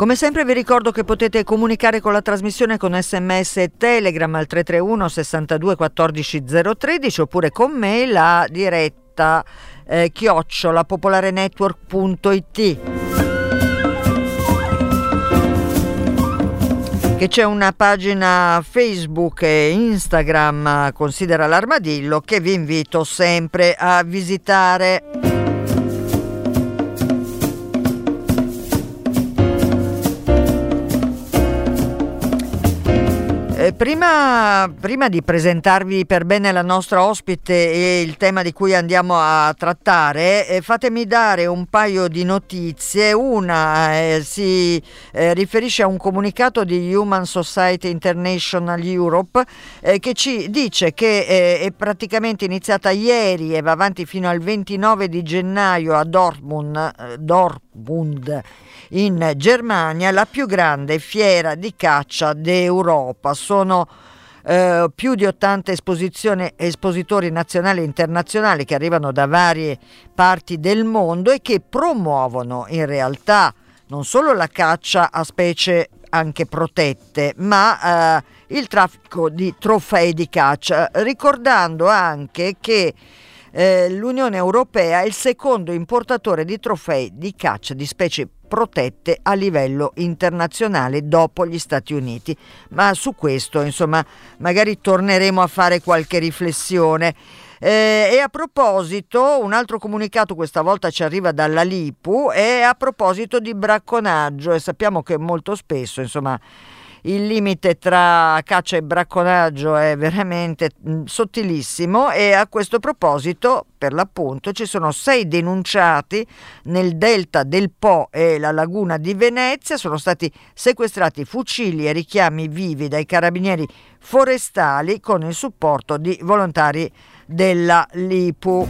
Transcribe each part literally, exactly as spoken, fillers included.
Come sempre vi ricordo che potete comunicare con la trasmissione con sms e telegram al tre tre uno sessantadue quattordici zero tredici oppure con mail a diretta eh, chiocciola popolare network punto it. Che c'è una pagina Facebook e Instagram, Considera l'armadillo, che vi invito sempre a visitare. Prima, prima di presentarvi per bene la nostra ospite e il tema di cui andiamo a trattare, fatemi dare un paio di notizie. Una eh, si eh, riferisce a un comunicato di Human Society International Europe eh, che ci dice che eh, è praticamente iniziata ieri e va avanti fino al ventinove di gennaio a Dortmund, eh, Dortmund in Germania, la più grande fiera di caccia d'Europa. Sono eh, più di ottanta esposizioni, espositori nazionali e internazionali che arrivano da varie parti del mondo e che promuovono in realtà non solo la caccia a specie anche protette, ma eh, il traffico di trofei di caccia, ricordando anche che eh, l'Unione Europea è il secondo importatore di trofei di caccia di specie protette a livello internazionale dopo gli Stati Uniti, ma su questo insomma magari torneremo a fare qualche riflessione. Eh, e a proposito, un altro comunicato questa volta ci arriva dalla LIPU e a proposito di bracconaggio, e sappiamo che molto spesso insomma il limite tra caccia e bracconaggio è veramente mh, sottilissimo, e a questo proposito per l'appunto ci sono sei denunciati nel delta del Po e la laguna di Venezia. Sono stati sequestrati fucili e richiami vivi dai carabinieri forestali con il supporto di volontari della LIPU.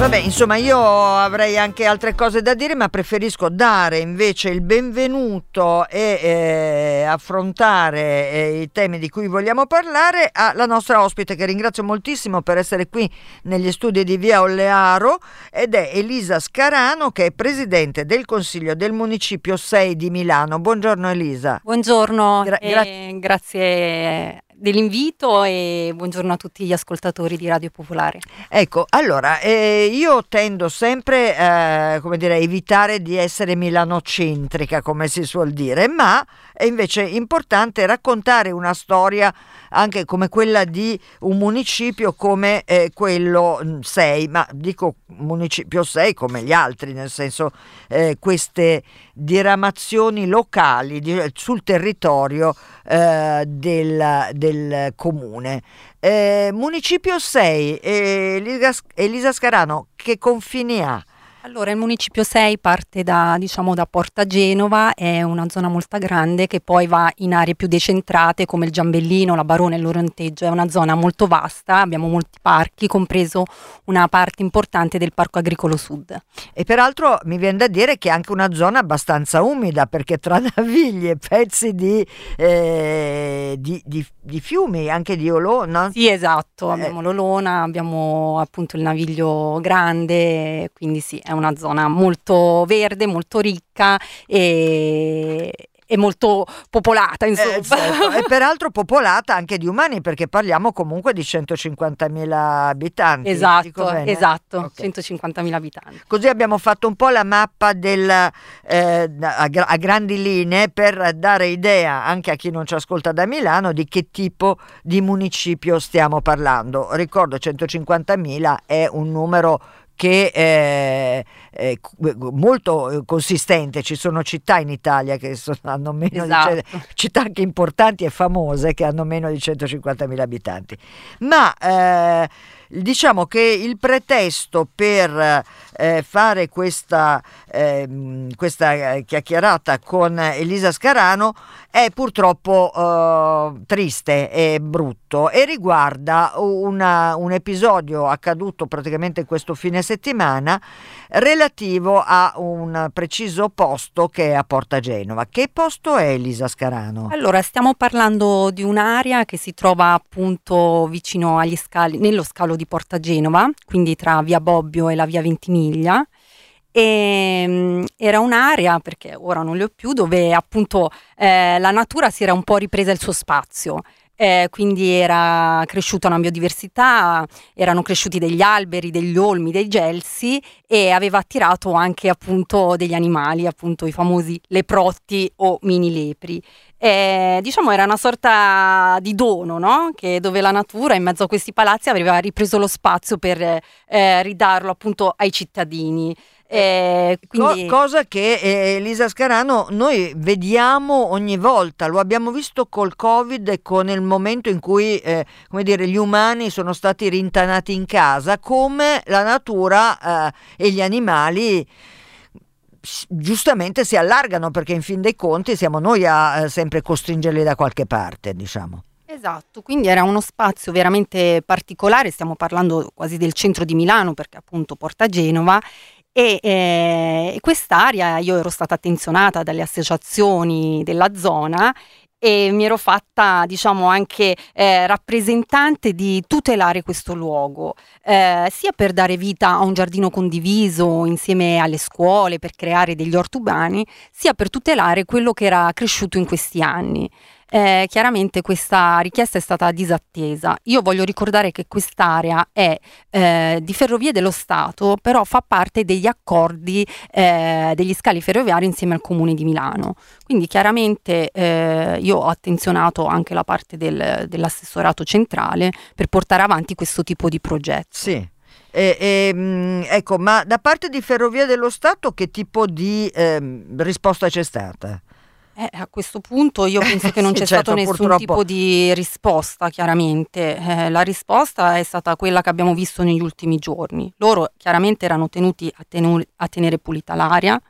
Vabbè, insomma, io avrei anche altre cose da dire, ma preferisco dare invece il benvenuto e eh, affrontare eh, i temi di cui vogliamo parlare alla nostra ospite, che ringrazio moltissimo per essere qui negli studi di Via Olearo, ed è Elisa Scarano, che è presidente del Consiglio del Municipio sei di Milano. Buongiorno Elisa. Buongiorno, Gra- gra- eh, grazie dell'invito e buongiorno a tutti gli ascoltatori di Radio Popolare. Ecco, allora eh, io tendo sempre eh, come dire, a evitare di essere milanocentrica, come si suol dire, ma è invece importante raccontare una storia anche come quella di un municipio come eh, quello sei, ma dico municipio sei come gli altri, nel senso eh, queste diramazioni locali di, sul territorio eh, del, del del comune. Eh, municipio sei, eh, Elisa Scarano, che confini ha? Allora, il municipio sei parte da, diciamo, da Porta Genova, è una zona molto grande che poi va in aree più decentrate come il Giambellino, la Barona e il Lorenteggio. È una zona molto vasta, abbiamo molti parchi, compreso una parte importante del Parco Agricolo Sud. E peraltro mi viene da dire che è anche una zona abbastanza umida, perché tra naviglie, pezzi di, eh, di, di, di fiumi, anche di Olona. Sì, esatto, eh. Abbiamo l'Olona, abbiamo appunto il Naviglio Grande, quindi sì, è una zona molto verde, molto ricca e, e molto popolata, insomma. Eh, certo. E peraltro popolata anche di umani, perché parliamo comunque di centocinquantamila abitanti. Esatto, esatto, okay. centocinquantamila abitanti. Così abbiamo fatto un po' la mappa del, eh, a, a grandi linee, per dare idea anche a chi non ci ascolta da Milano di che tipo di municipio stiamo parlando. Ricordo, centocinquantamila è un numero che è, è molto consistente. Ci sono città in Italia che sono, hanno meno, esatto, di, città anche importanti e famose che hanno meno di centocinquantamila abitanti, ma eh, diciamo che il pretesto per eh, fare questa, eh, questa chiacchierata con Elisa Scarano è purtroppo eh, triste e brutto, e riguarda una, un episodio accaduto praticamente questo fine settimana relativo a un preciso posto che è a Porta Genova. Che posto è, Elisa Scarano? Allora, stiamo parlando di un'area che si trova appunto vicino agli scali, nello scalo di Porta Genova, quindi tra via Bobbio e la via Ventimiglia, e mh, era un'area, perché ora non le ho più, dove appunto eh, la natura si era un po' ripresa il suo spazio, eh, quindi era cresciuta una biodiversità, erano cresciuti degli alberi, degli olmi, dei gelsi, e aveva attirato anche appunto degli animali, appunto i famosi leprotti o mini lepri. Eh, diciamo era una sorta di dono, no? Che dove la natura in mezzo a questi palazzi aveva ripreso lo spazio per eh, ridarlo appunto ai cittadini. Eh, quindi... Co- cosa che eh, Elisa Scarano, noi vediamo ogni volta, lo abbiamo visto col Covid e con il momento in cui eh, come dire, gli umani sono stati rintanati in casa, come la natura eh, e gli animali giustamente si allargano, perché in fin dei conti siamo noi a eh, sempre costringerli da qualche parte, diciamo. Esatto, quindi era uno spazio veramente particolare, stiamo parlando quasi del centro di Milano, perché appunto Porta Genova, e eh, quest'area io ero stata attenzionata dalle associazioni della zona e mi ero fatta, diciamo, anche eh, rappresentante di tutelare questo luogo, eh, sia per dare vita a un giardino condiviso insieme alle scuole, per creare degli orti urbani, sia per tutelare quello che era cresciuto in questi anni. Eh, chiaramente questa richiesta è stata disattesa. Io voglio ricordare che quest'area è eh, di Ferrovie dello Stato, però fa parte degli accordi eh, degli scali ferroviari insieme al Comune di Milano, quindi chiaramente eh, io ho attenzionato anche la parte del, dell'assessorato centrale per portare avanti questo tipo di progetto. Sì. Eh, ehm, ecco, ma da parte di Ferrovie dello Stato che tipo di ehm, risposta c'è stata? Eh, a questo punto io penso che non c'è certo, stato nessun purtroppo... tipo di risposta, chiaramente. Eh, la risposta è stata quella che abbiamo visto negli ultimi giorni. Loro chiaramente erano tenuti a, tenu- a tenere pulita l'area.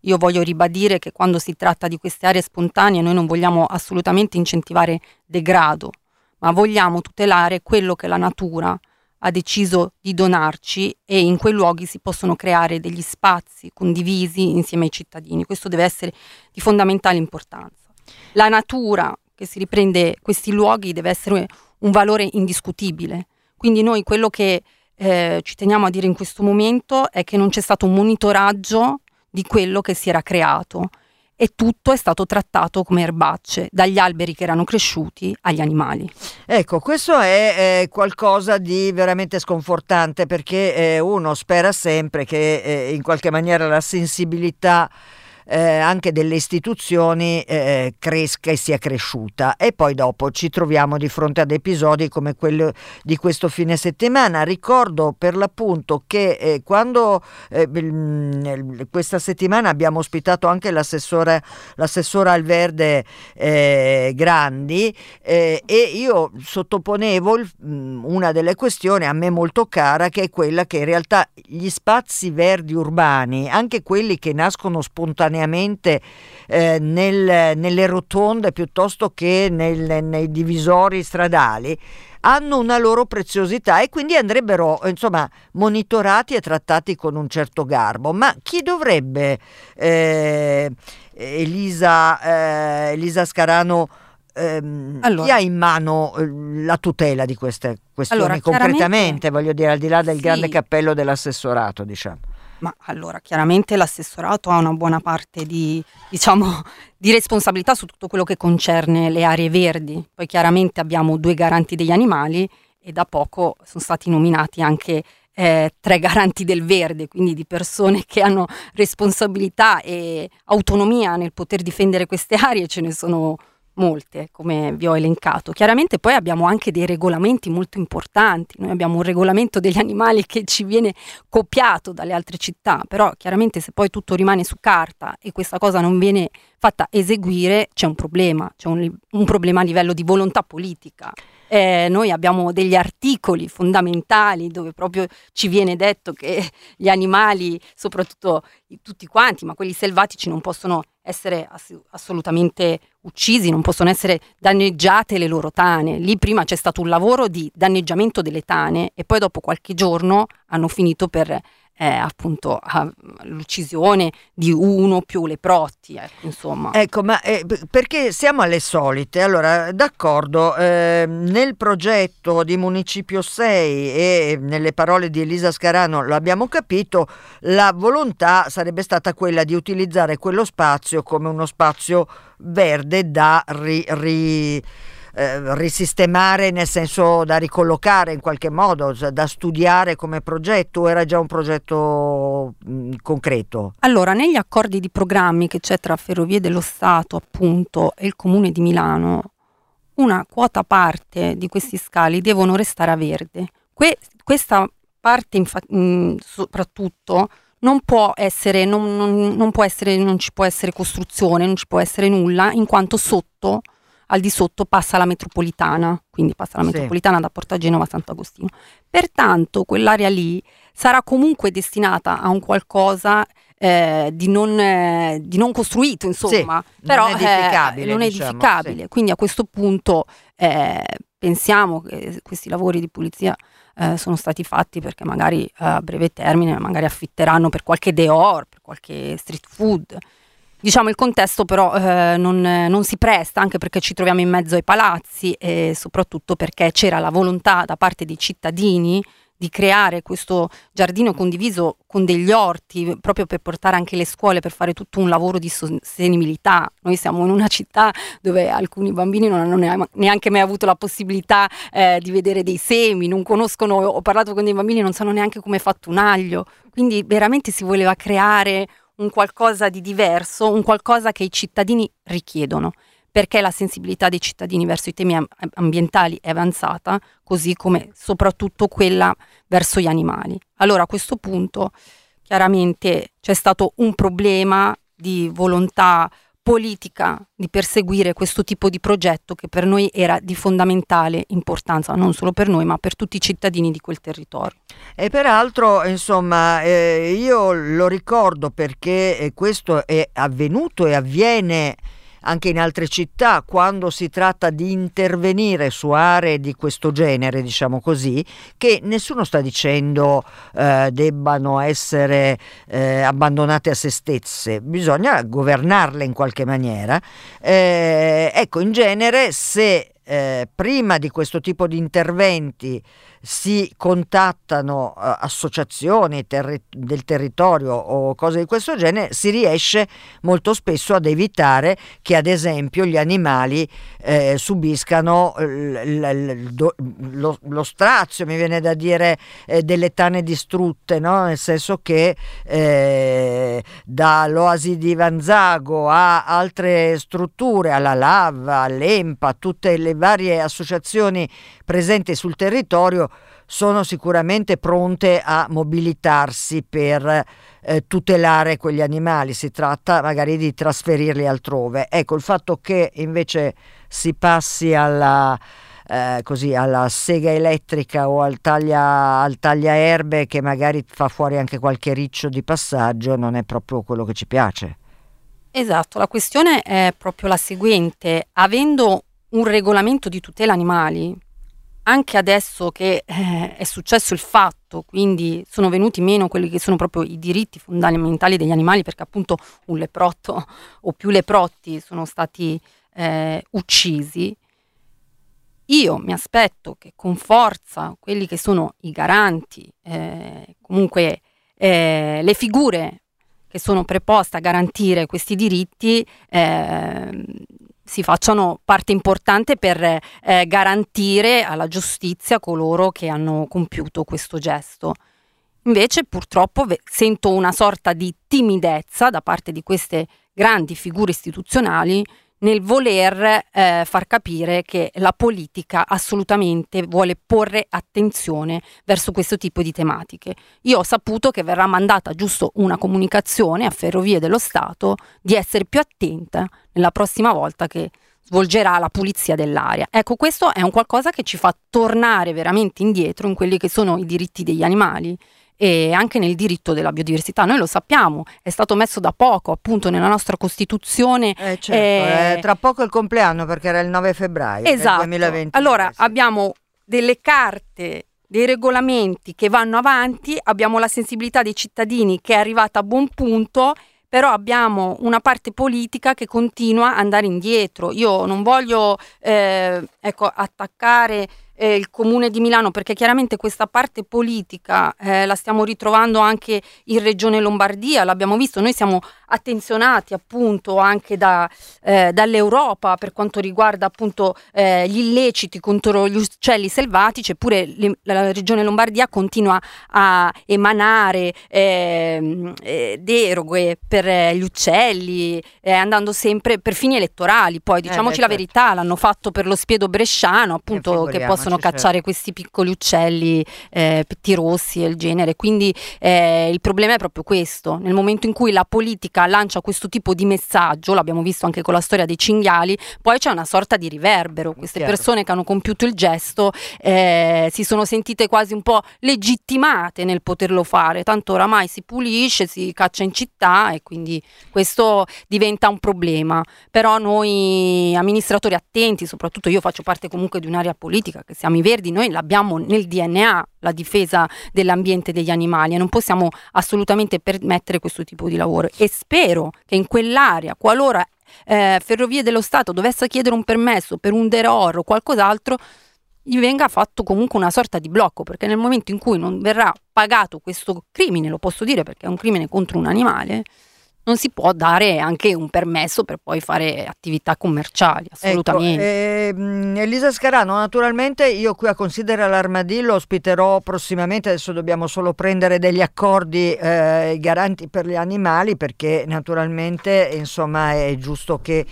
Io voglio ribadire che quando si tratta di queste aree spontanee noi non vogliamo assolutamente incentivare degrado, ma vogliamo tutelare quello che la natura ha deciso di donarci, e in quei luoghi si possono creare degli spazi condivisi insieme ai cittadini. Questo deve essere di fondamentale importanza. La natura che si riprende questi luoghi deve essere un valore indiscutibile. Quindi noi quello che eh, ci teniamo a dire in questo momento è che non c'è stato un monitoraggio di quello che si era creato, e tutto è stato trattato come erbacce, dagli alberi che erano cresciuti agli animali. Ecco, questo è eh, qualcosa di veramente sconfortante, perché eh, uno spera sempre che eh, in qualche maniera la sensibilità eh, anche delle istituzioni eh, cresca e sia cresciuta, e poi dopo ci troviamo di fronte ad episodi come quello di questo fine settimana. Ricordo per l'appunto che eh, quando eh, questa settimana abbiamo ospitato anche l'assessora, l'assessora al verde eh, Grandi, eh, e io sottoponevo il, una delle questioni a me molto cara, che è quella che in realtà gli spazi verdi urbani, anche quelli che nascono spontaneamente Eh, nel, nelle rotonde piuttosto che nel, nei divisori stradali, hanno una loro preziosità e quindi andrebbero, insomma, monitorati e trattati con un certo garbo. Ma chi dovrebbe, eh, Elisa, eh, Elisa Scarano, ehm, allora, chi ha in mano la tutela di queste questioni, allora, concretamente, voglio dire, al di là del sì. grande cappello dell'assessorato, diciamo? Ma allora chiaramente l'assessorato ha una buona parte di, diciamo, di responsabilità su tutto quello che concerne le aree verdi. Poi chiaramente abbiamo due garanti degli animali e da poco sono stati nominati anche eh, tre garanti del verde, quindi di persone che hanno responsabilità e autonomia nel poter difendere queste aree, ce ne sono molte, come vi ho elencato. Chiaramente poi abbiamo anche dei regolamenti molto importanti. Noi abbiamo un regolamento degli animali che ci viene copiato dalle altre città, però chiaramente se poi tutto rimane su carta e questa cosa non viene fatta eseguire, c'è un problema, c'è un, un problema a livello di volontà politica. eh, noi abbiamo degli articoli fondamentali dove proprio ci viene detto che gli animali, soprattutto tutti quanti, ma quelli selvatici, non possono essere ass- assolutamente uccisi, non possono essere danneggiate le loro tane. Lì prima c'è stato un lavoro di danneggiamento delle tane e poi dopo qualche giorno hanno finito per... Eh, appunto ah, l'uccisione di uno più leprotti, ecco, insomma. Ecco, ma eh, perché siamo alle solite. Allora, d'accordo, eh, nel progetto di Municipio sei e nelle parole di Elisa Scarano l'abbiamo capito, la volontà sarebbe stata quella di utilizzare quello spazio come uno spazio verde da ri, ri Eh, risistemare, nel senso da ricollocare in qualche modo, cioè da studiare come progetto. Era già un progetto mh, concreto? Allora, negli accordi di programmi che c'è tra Ferrovie dello Stato, appunto, e il Comune di Milano, una quota parte di questi scali devono restare a verde. Que- questa parte infa- mh, soprattutto non può essere, non, non, non può essere, non ci può essere costruzione, non ci può essere nulla, in quanto sotto al di sotto passa la metropolitana, quindi passa la sì. metropolitana da Porta Genova a Sant'Agostino. Pertanto quell'area lì sarà comunque destinata a un qualcosa eh, di, non, eh, di non costruito, insomma, sì, però non edificabile. Eh, non diciamo, edificabile. Sì. Quindi a questo punto eh, pensiamo che questi lavori di pulizia eh, sono stati fatti perché magari a breve termine magari affitteranno per qualche dehors, per qualche street food. Diciamo il contesto però eh, non, non si presta, anche perché ci troviamo in mezzo ai palazzi e soprattutto perché c'era la volontà da parte dei cittadini di creare questo giardino condiviso con degli orti, proprio per portare anche le scuole, per fare tutto un lavoro di sostenibilità. Noi siamo in una città dove alcuni bambini non hanno neanche mai avuto la possibilità eh, di vedere dei semi, non conoscono, ho parlato con dei bambini, non sanno neanche come è fatto un aglio, quindi veramente si voleva creare un qualcosa di diverso, un qualcosa che i cittadini richiedono, perché la sensibilità dei cittadini verso i temi ambientali è avanzata, così come soprattutto quella verso gli animali. Allora a questo punto chiaramente c'è stato un problema di volontà politica di perseguire questo tipo di progetto che per noi era di fondamentale importanza, non solo per noi ma per tutti i cittadini di quel territorio. E peraltro, insomma, eh, io lo ricordo perché questo è avvenuto e avviene anche in altre città quando si tratta di intervenire su aree di questo genere, diciamo così, che nessuno sta dicendo eh, debbano essere eh, abbandonate a se stesse, bisogna governarle in qualche maniera. Eh, ecco, in genere se Eh, prima di questo tipo di interventi si contattano eh, associazioni terri- del territorio o cose di questo genere, si riesce molto spesso ad evitare che ad esempio gli animali eh, subiscano l- l- l- lo-, lo strazio, mi viene da dire, eh, delle tane distrutte, no? Nel senso che eh, dall'oasi di Vanzago a altre strutture, alla Lava, all'EMPA, tutte le varie associazioni presenti sul territorio sono sicuramente pronte a mobilitarsi per eh, tutelare quegli animali, si tratta magari di trasferirli altrove. Ecco, il fatto che invece si passi alla eh, così alla sega elettrica o al taglia al tagliaerbe, che magari fa fuori anche qualche riccio di passaggio, non è proprio quello che ci piace. Esatto, la questione è proprio la seguente: avendo un regolamento di tutela animali, anche adesso che eh, è successo il fatto, quindi sono venuti meno quelli che sono proprio i diritti fondamentali degli animali, perché appunto un leprotto o più leprotti sono stati eh, uccisi, io mi aspetto che con forza quelli che sono i garanti, eh, comunque eh, le figure che sono preposte a garantire questi diritti, eh, si facciano parte importante per eh, garantire alla giustizia coloro che hanno compiuto questo gesto. Invece purtroppo ve- sento una sorta di timidezza da parte di queste grandi figure istituzionali nel voler eh, far capire che la politica assolutamente vuole porre attenzione verso questo tipo di tematiche. Io ho saputo che verrà mandata giusto una comunicazione a Ferrovie dello Stato di essere più attenta nella prossima volta che svolgerà la pulizia dell'area. Ecco, questo è un qualcosa che ci fa tornare veramente indietro in quelli che sono i diritti degli animali e anche nel diritto della biodiversità. Noi lo sappiamo, è stato messo da poco appunto nella nostra Costituzione. Eh certo, eh... Eh, tra poco il compleanno, perché era il nove febbraio, esatto, del duemilaventi. Allora sì, abbiamo delle carte, dei regolamenti che vanno avanti, abbiamo la sensibilità dei cittadini che è arrivata a buon punto, però abbiamo una parte politica che continua ad andare indietro. Io non voglio eh, ecco, attaccare eh, il Comune di Milano, perché chiaramente questa parte politica eh, la stiamo ritrovando anche in Regione Lombardia, l'abbiamo visto, noi siamo attenzionati appunto anche da, eh, dall'Europa per quanto riguarda appunto eh, gli illeciti contro gli uccelli selvatici, eppure le, la Regione Lombardia continua a emanare eh, eh, deroghe per eh, gli uccelli, eh, andando sempre per fini elettorali. Poi diciamoci eh, la certo. verità, l'hanno fatto per lo spiedo bresciano, appunto, che possono cacciare certo. questi piccoli uccelli eh, petti rossi e il genere. Quindi eh, il problema è proprio questo: nel momento in cui la politica lancia questo tipo di messaggio, l'abbiamo visto anche con la storia dei cinghiali, poi c'è una sorta di riverbero. Queste Chiaro. persone che hanno compiuto il gesto eh, si sono sentite quasi un po' legittimate nel poterlo fare, tanto oramai si pulisce, si caccia in città, e quindi questo diventa un problema. Però noi amministratori attenti, soprattutto io faccio parte comunque di un'area politica, che siamo i Verdi, noi l'abbiamo nel D N A la difesa dell'ambiente e degli animali, e non possiamo assolutamente permettere questo tipo di lavoro. E spero che in quell'area, qualora eh, Ferrovie dello Stato dovesse chiedere un permesso per un deroro o qualcos'altro, gli venga fatto comunque una sorta di blocco, perché nel momento in cui non verrà pagato questo crimine, lo posso dire perché è un crimine contro un animale, non si può dare anche un permesso per poi fare attività commerciali, assolutamente. Ecco, ehm, Elisa Scarano, naturalmente io qui a Considera l'Armadillo ospiterò prossimamente, adesso dobbiamo solo prendere degli accordi eh, garanti per gli animali, perché naturalmente insomma è giusto che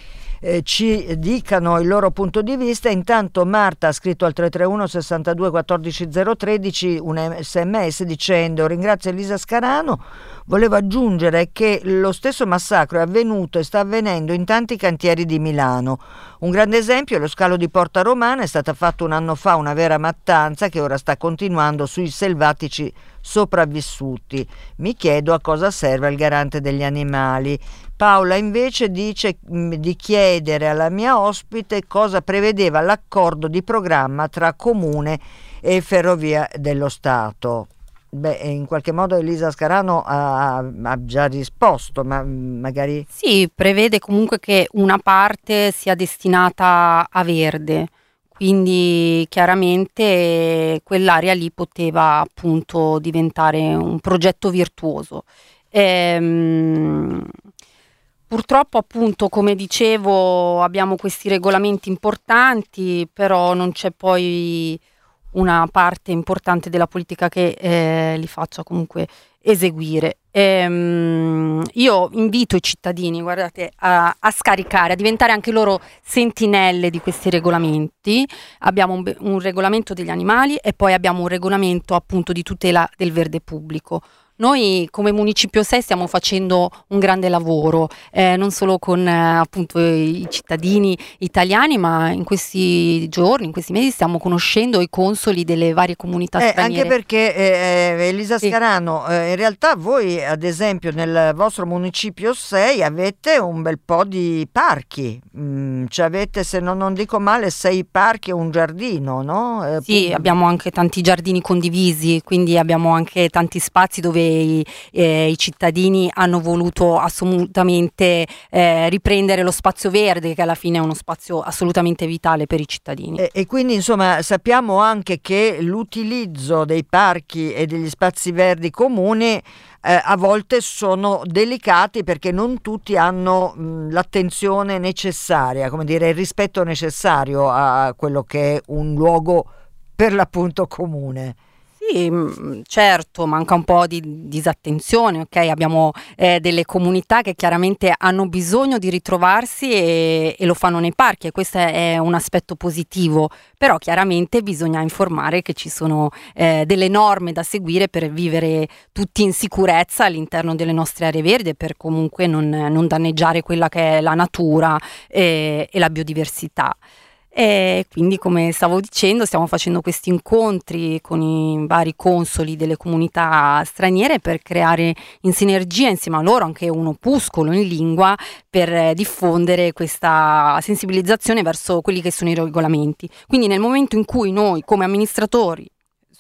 Eh, ci dicano il loro punto di vista. Intanto Marta ha scritto al tre tre uno sessantadue quattordici zero tredici un sms dicendo: ringrazio Elisa Scarano, volevo aggiungere che lo stesso massacro è avvenuto e sta avvenendo in tanti cantieri di Milano. Un grande esempio è lo scalo di Porta Romana, è stata fatta un anno fa una vera mattanza che ora sta continuando sui selvatici sopravvissuti. Mi chiedo a cosa serve il garante degli animali. Paola invece dice di chiedere alla mia ospite cosa prevedeva l'accordo di programma tra Comune e Ferrovie dello Stato. Beh, in qualche modo Elisa Scarano ha, ha già risposto, ma magari... Sì, prevede comunque che una parte sia destinata a verde, quindi chiaramente quell'area lì poteva appunto diventare un progetto virtuoso. Ehm... Purtroppo appunto, come dicevo, abbiamo questi regolamenti importanti, però non c'è poi una parte importante della politica che eh, li faccia comunque eseguire. Ehm, io invito i cittadini, guardate, a, a scaricare, a diventare anche loro sentinelle di questi regolamenti. Abbiamo un, un regolamento degli animali e poi abbiamo un regolamento appunto di tutela del verde pubblico. Noi come Municipio sei stiamo facendo un grande lavoro, eh, non solo con eh, appunto i cittadini italiani, ma in questi giorni, in questi mesi stiamo conoscendo i consoli delle varie comunità eh, straniere. Anche perché eh, Elisa sì. Scarano, eh, in realtà voi ad esempio nel vostro Municipio sei avete un bel po' di parchi, mm, cioè avete, se non, non dico male, sei parchi e un giardino, no? Eh, sì, p- abbiamo anche tanti giardini condivisi, quindi abbiamo anche tanti spazi dove I, eh, i cittadini hanno voluto assolutamente eh, riprendere lo spazio verde, che alla fine è uno spazio assolutamente vitale per i cittadini. E, e quindi insomma sappiamo anche che l'utilizzo dei parchi e degli spazi verdi comuni Eh, a volte sono delicati, perché non tutti hanno mh, l'attenzione necessaria, come dire il rispetto necessario a quello che è un luogo per l'appunto comune. Sì, certo, manca un po' di disattenzione, ok? Abbiamo eh, delle comunità che chiaramente hanno bisogno di ritrovarsi e, e lo fanno nei parchi, e questo è un aspetto positivo, però chiaramente bisogna informare che ci sono eh, delle norme da seguire per vivere tutti in sicurezza all'interno delle nostre aree verdi, per comunque non, non danneggiare quella che è la natura e, e la biodiversità. E quindi, come stavo dicendo, stiamo facendo questi incontri con i vari consoli delle comunità straniere per creare in sinergia insieme a loro anche un opuscolo in lingua per diffondere questa sensibilizzazione verso quelli che sono i regolamenti. Quindi nel momento in cui noi come amministratori,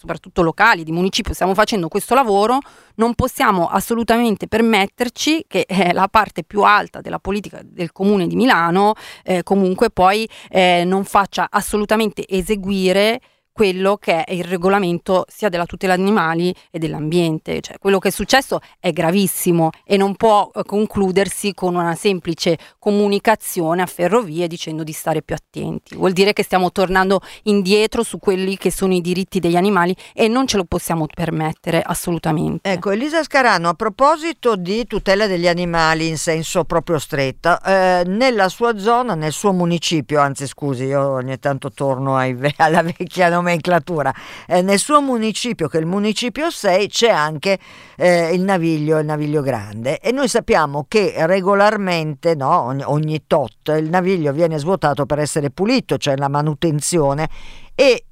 soprattutto locali, di municipio, stiamo facendo questo lavoro, non possiamo assolutamente permetterci che eh, la parte più alta della politica del Comune di Milano eh, comunque poi eh, non faccia assolutamente eseguire quello che è il regolamento sia della tutela degli animali e dell'ambiente. Cioè, quello che è successo è gravissimo e non può concludersi con una semplice comunicazione a Ferrovie dicendo di stare più attenti. Vuol dire che stiamo tornando indietro su quelli che sono i diritti degli animali e non ce lo possiamo permettere assolutamente. Ecco, Elisa Scarano, a proposito di tutela degli animali in senso proprio stretto, eh, nella sua zona, nel suo municipio, anzi scusi, io ogni tanto torno ai, alla vecchia nomina, nomenclatura. Eh, nel suo municipio, che è il municipio sei, c'è anche eh, il naviglio, il naviglio grande, e noi sappiamo che regolarmente, no, ogni, ogni tot il naviglio viene svuotato per essere pulito, cioè la manutenzione, e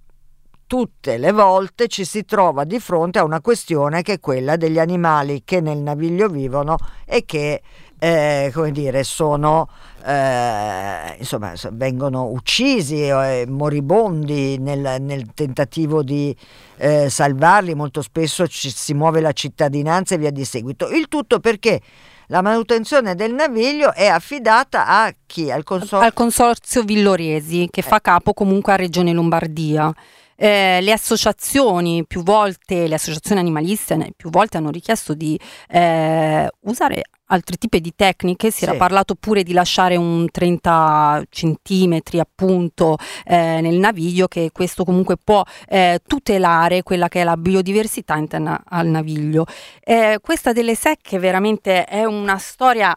tutte le volte ci si trova di fronte a una questione che è quella degli animali che nel naviglio vivono e che Eh, come dire, sono eh, insomma, vengono uccisi, eh, moribondi nel, nel tentativo di eh, salvarli. Molto spesso ci, si muove la cittadinanza e via di seguito. Il tutto perché la manutenzione del naviglio è affidata a chi? Al, consor- al Consorzio Villoresi, che eh. fa capo comunque a Regione Lombardia. Eh, le associazioni più volte, le associazioni animaliste più volte hanno richiesto di eh, usare altri tipi di tecniche, si sì. era parlato pure di lasciare un trenta centimetri appunto eh, nel naviglio, che questo comunque può eh, tutelare quella che è la biodiversità interna al naviglio. Eh, questa delle secche veramente è una storia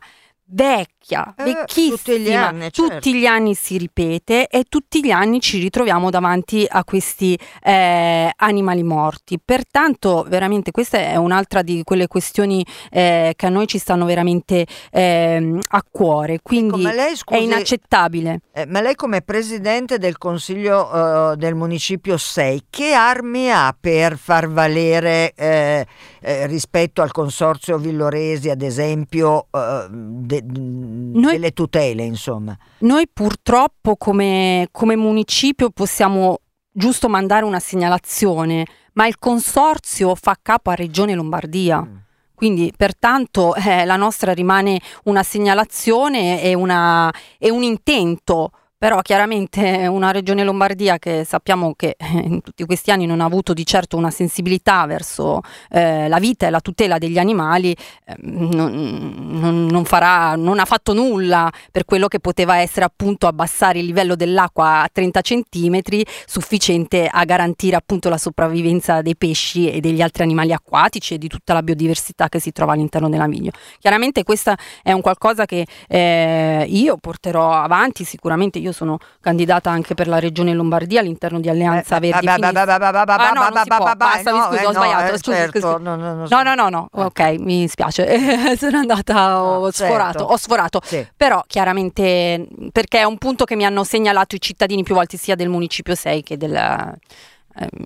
vecchia, eh, vecchissima, tutti gli anni, certo. tutti gli anni si ripete e tutti gli anni ci ritroviamo davanti a questi eh, animali morti. Pertanto veramente questa è un'altra di quelle questioni eh, che a noi ci stanno veramente eh, a cuore, quindi ecco, lei, scusi, è inaccettabile. Eh, ma lei come presidente del consiglio eh, del municipio sei, che armi ha per far valere eh, eh, rispetto al Consorzio Villoresi, ad esempio, eh, De, noi, delle tutele, insomma? Noi purtroppo come, come municipio possiamo giusto mandare una segnalazione, ma il consorzio fa capo a Regione Lombardia. Mm. Quindi pertanto eh, la nostra rimane una segnalazione e, una, e un intento. Però chiaramente una Regione Lombardia che sappiamo che in tutti questi anni non ha avuto di certo una sensibilità verso eh, la vita e la tutela degli animali, eh, non, non, farà, non ha fatto nulla per quello che poteva essere appunto abbassare il livello dell'acqua a trenta centimetri, sufficiente a garantire appunto la sopravvivenza dei pesci e degli altri animali acquatici e di tutta la biodiversità che si trova all'interno del naviglio. Chiaramente questa è un qualcosa che eh, io porterò avanti sicuramente. Io sono candidata anche per la Regione Lombardia all'interno di Alleanza Verdi. Ah, no, non si può. Basta, mi scuso, ho sbagliato. Scusa, no, no, no, no, ok, mi spiace. Sono andata, ho sforato, ho sforato. Però chiaramente, perché è un punto che mi hanno segnalato i cittadini più volte, sia del municipio sei che del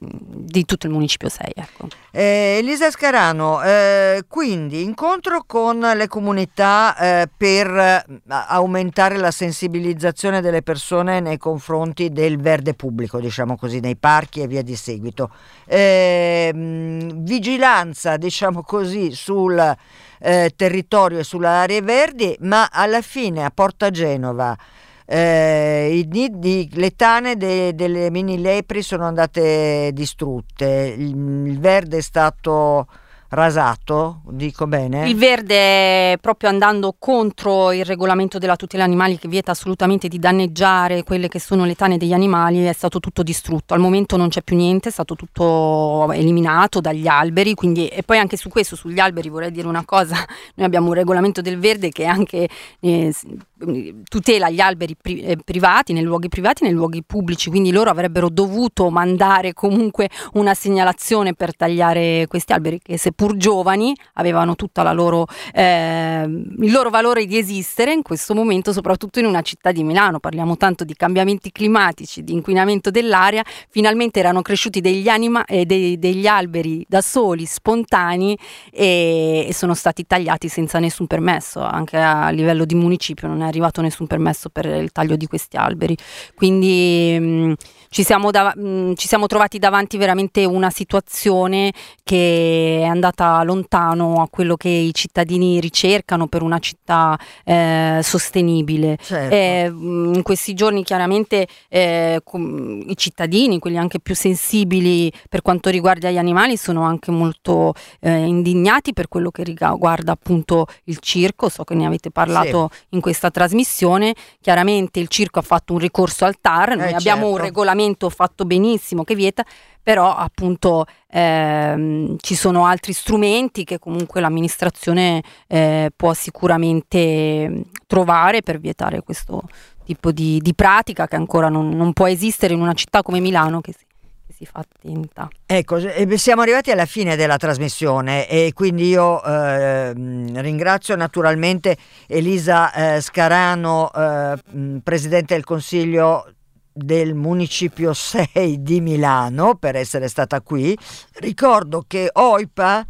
di tutto il municipio sei, ecco. eh, Elisa Scarano, eh, quindi incontro con le comunità eh, per aumentare la sensibilizzazione delle persone nei confronti del verde pubblico, diciamo così, nei parchi e via di seguito, eh, vigilanza, diciamo così, sul eh, territorio e sulle aree verdi, ma alla fine a Porta Genova Eh, i nidi, le tane de, delle mini lepri sono andate distrutte, il, il verde è stato rasato, dico bene? Il verde, proprio andando contro il regolamento della tutela animali che vieta assolutamente di danneggiare quelle che sono le tane degli animali, è stato tutto distrutto. Al momento non c'è più niente, è stato tutto eliminato dagli alberi, quindi. E poi anche su questo, sugli alberi, vorrei dire una cosa: noi abbiamo un regolamento del verde che anche eh, tutela gli alberi pri- privati, nei luoghi privati e nei luoghi pubblici, quindi loro avrebbero dovuto mandare comunque una segnalazione per tagliare questi alberi che, se pur giovani, avevano tutta la loro, eh, il loro valore di esistere in questo momento, soprattutto in una città di Milano. Parliamo tanto di cambiamenti climatici, di inquinamento dell'aria, finalmente erano cresciuti degli, anima, eh, dei, degli alberi da soli, spontanei, e, e sono stati tagliati senza nessun permesso. Anche a livello di municipio non è arrivato nessun permesso per il taglio di questi alberi, quindi mh, ci, siamo da, mh, ci siamo trovati davanti veramente una situazione che è andata lontano a quello che i cittadini ricercano per una città eh, sostenibile. Certo. Eh, in questi giorni chiaramente eh, com- i cittadini, quelli anche più sensibili per quanto riguarda gli animali, sono anche molto eh, indignati per quello che riguarda appunto il circo. So che ne avete parlato, sì, in questa trasmissione. Chiaramente il circo ha fatto un ricorso al T A R, noi eh, abbiamo certo. un regolamento fatto benissimo che vieta, però appunto ehm, ci sono altri strumenti che comunque l'amministrazione eh, può sicuramente trovare per vietare questo tipo di, di pratica che ancora non, non può esistere in una città come Milano che si, che si fa attenta. Ecco, siamo arrivati alla fine della trasmissione e quindi io eh, ringrazio naturalmente Elisa eh, Scarano, eh, Presidente del Consiglio del Municipio sei di Milano, per essere stata qui. Ricordo che O I P A,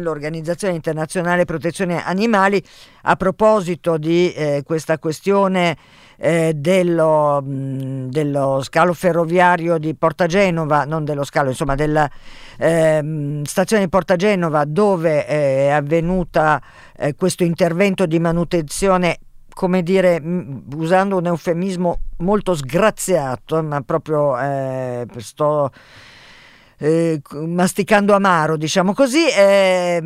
l'Organizzazione Internazionale Protezione Animali, a proposito di eh, questa questione eh, dello, mh, dello scalo ferroviario di Porta Genova, non dello scalo, insomma della eh, stazione di Porta Genova, dove eh, è avvenuta eh, questo intervento di manutenzione, come dire, usando un eufemismo molto sgraziato, ma proprio eh, sto eh, masticando amaro, diciamo così, eh,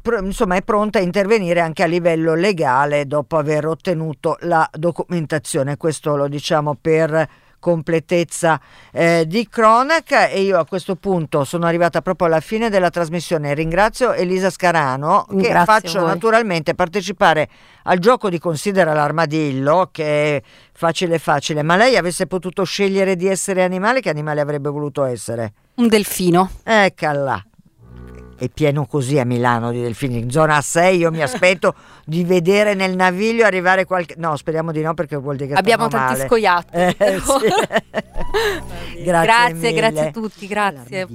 pr- insomma è pronta a intervenire anche a livello legale dopo aver ottenuto la documentazione. Questo lo diciamo per completezza eh, di cronaca, e io a questo punto sono arrivata proprio alla fine della trasmissione. Ringrazio Elisa Scarano, che Grazie faccio voi. naturalmente partecipare al gioco di Considera l'armadillo, che è facile facile, ma lei avesse potuto scegliere di essere animale, che animale avrebbe voluto essere? Un delfino. Eccola. È pieno così a Milano di delfini, in zona sei. Io mi aspetto di vedere nel Naviglio arrivare qualche, no, speriamo di no, perché vuol dire che abbiamo tanti male. scoiattoli eh, sì. grazie grazie, grazie a tutti, grazie.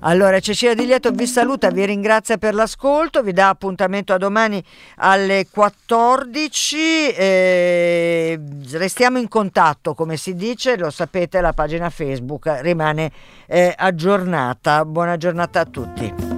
Allora, Cecilia Di Lieto vi saluta, vi ringrazia per l'ascolto, vi dà appuntamento a domani alle quattordici. Eh, restiamo in contatto, come si dice, lo sapete, la pagina Facebook rimane eh, aggiornata. Buona giornata a tutti.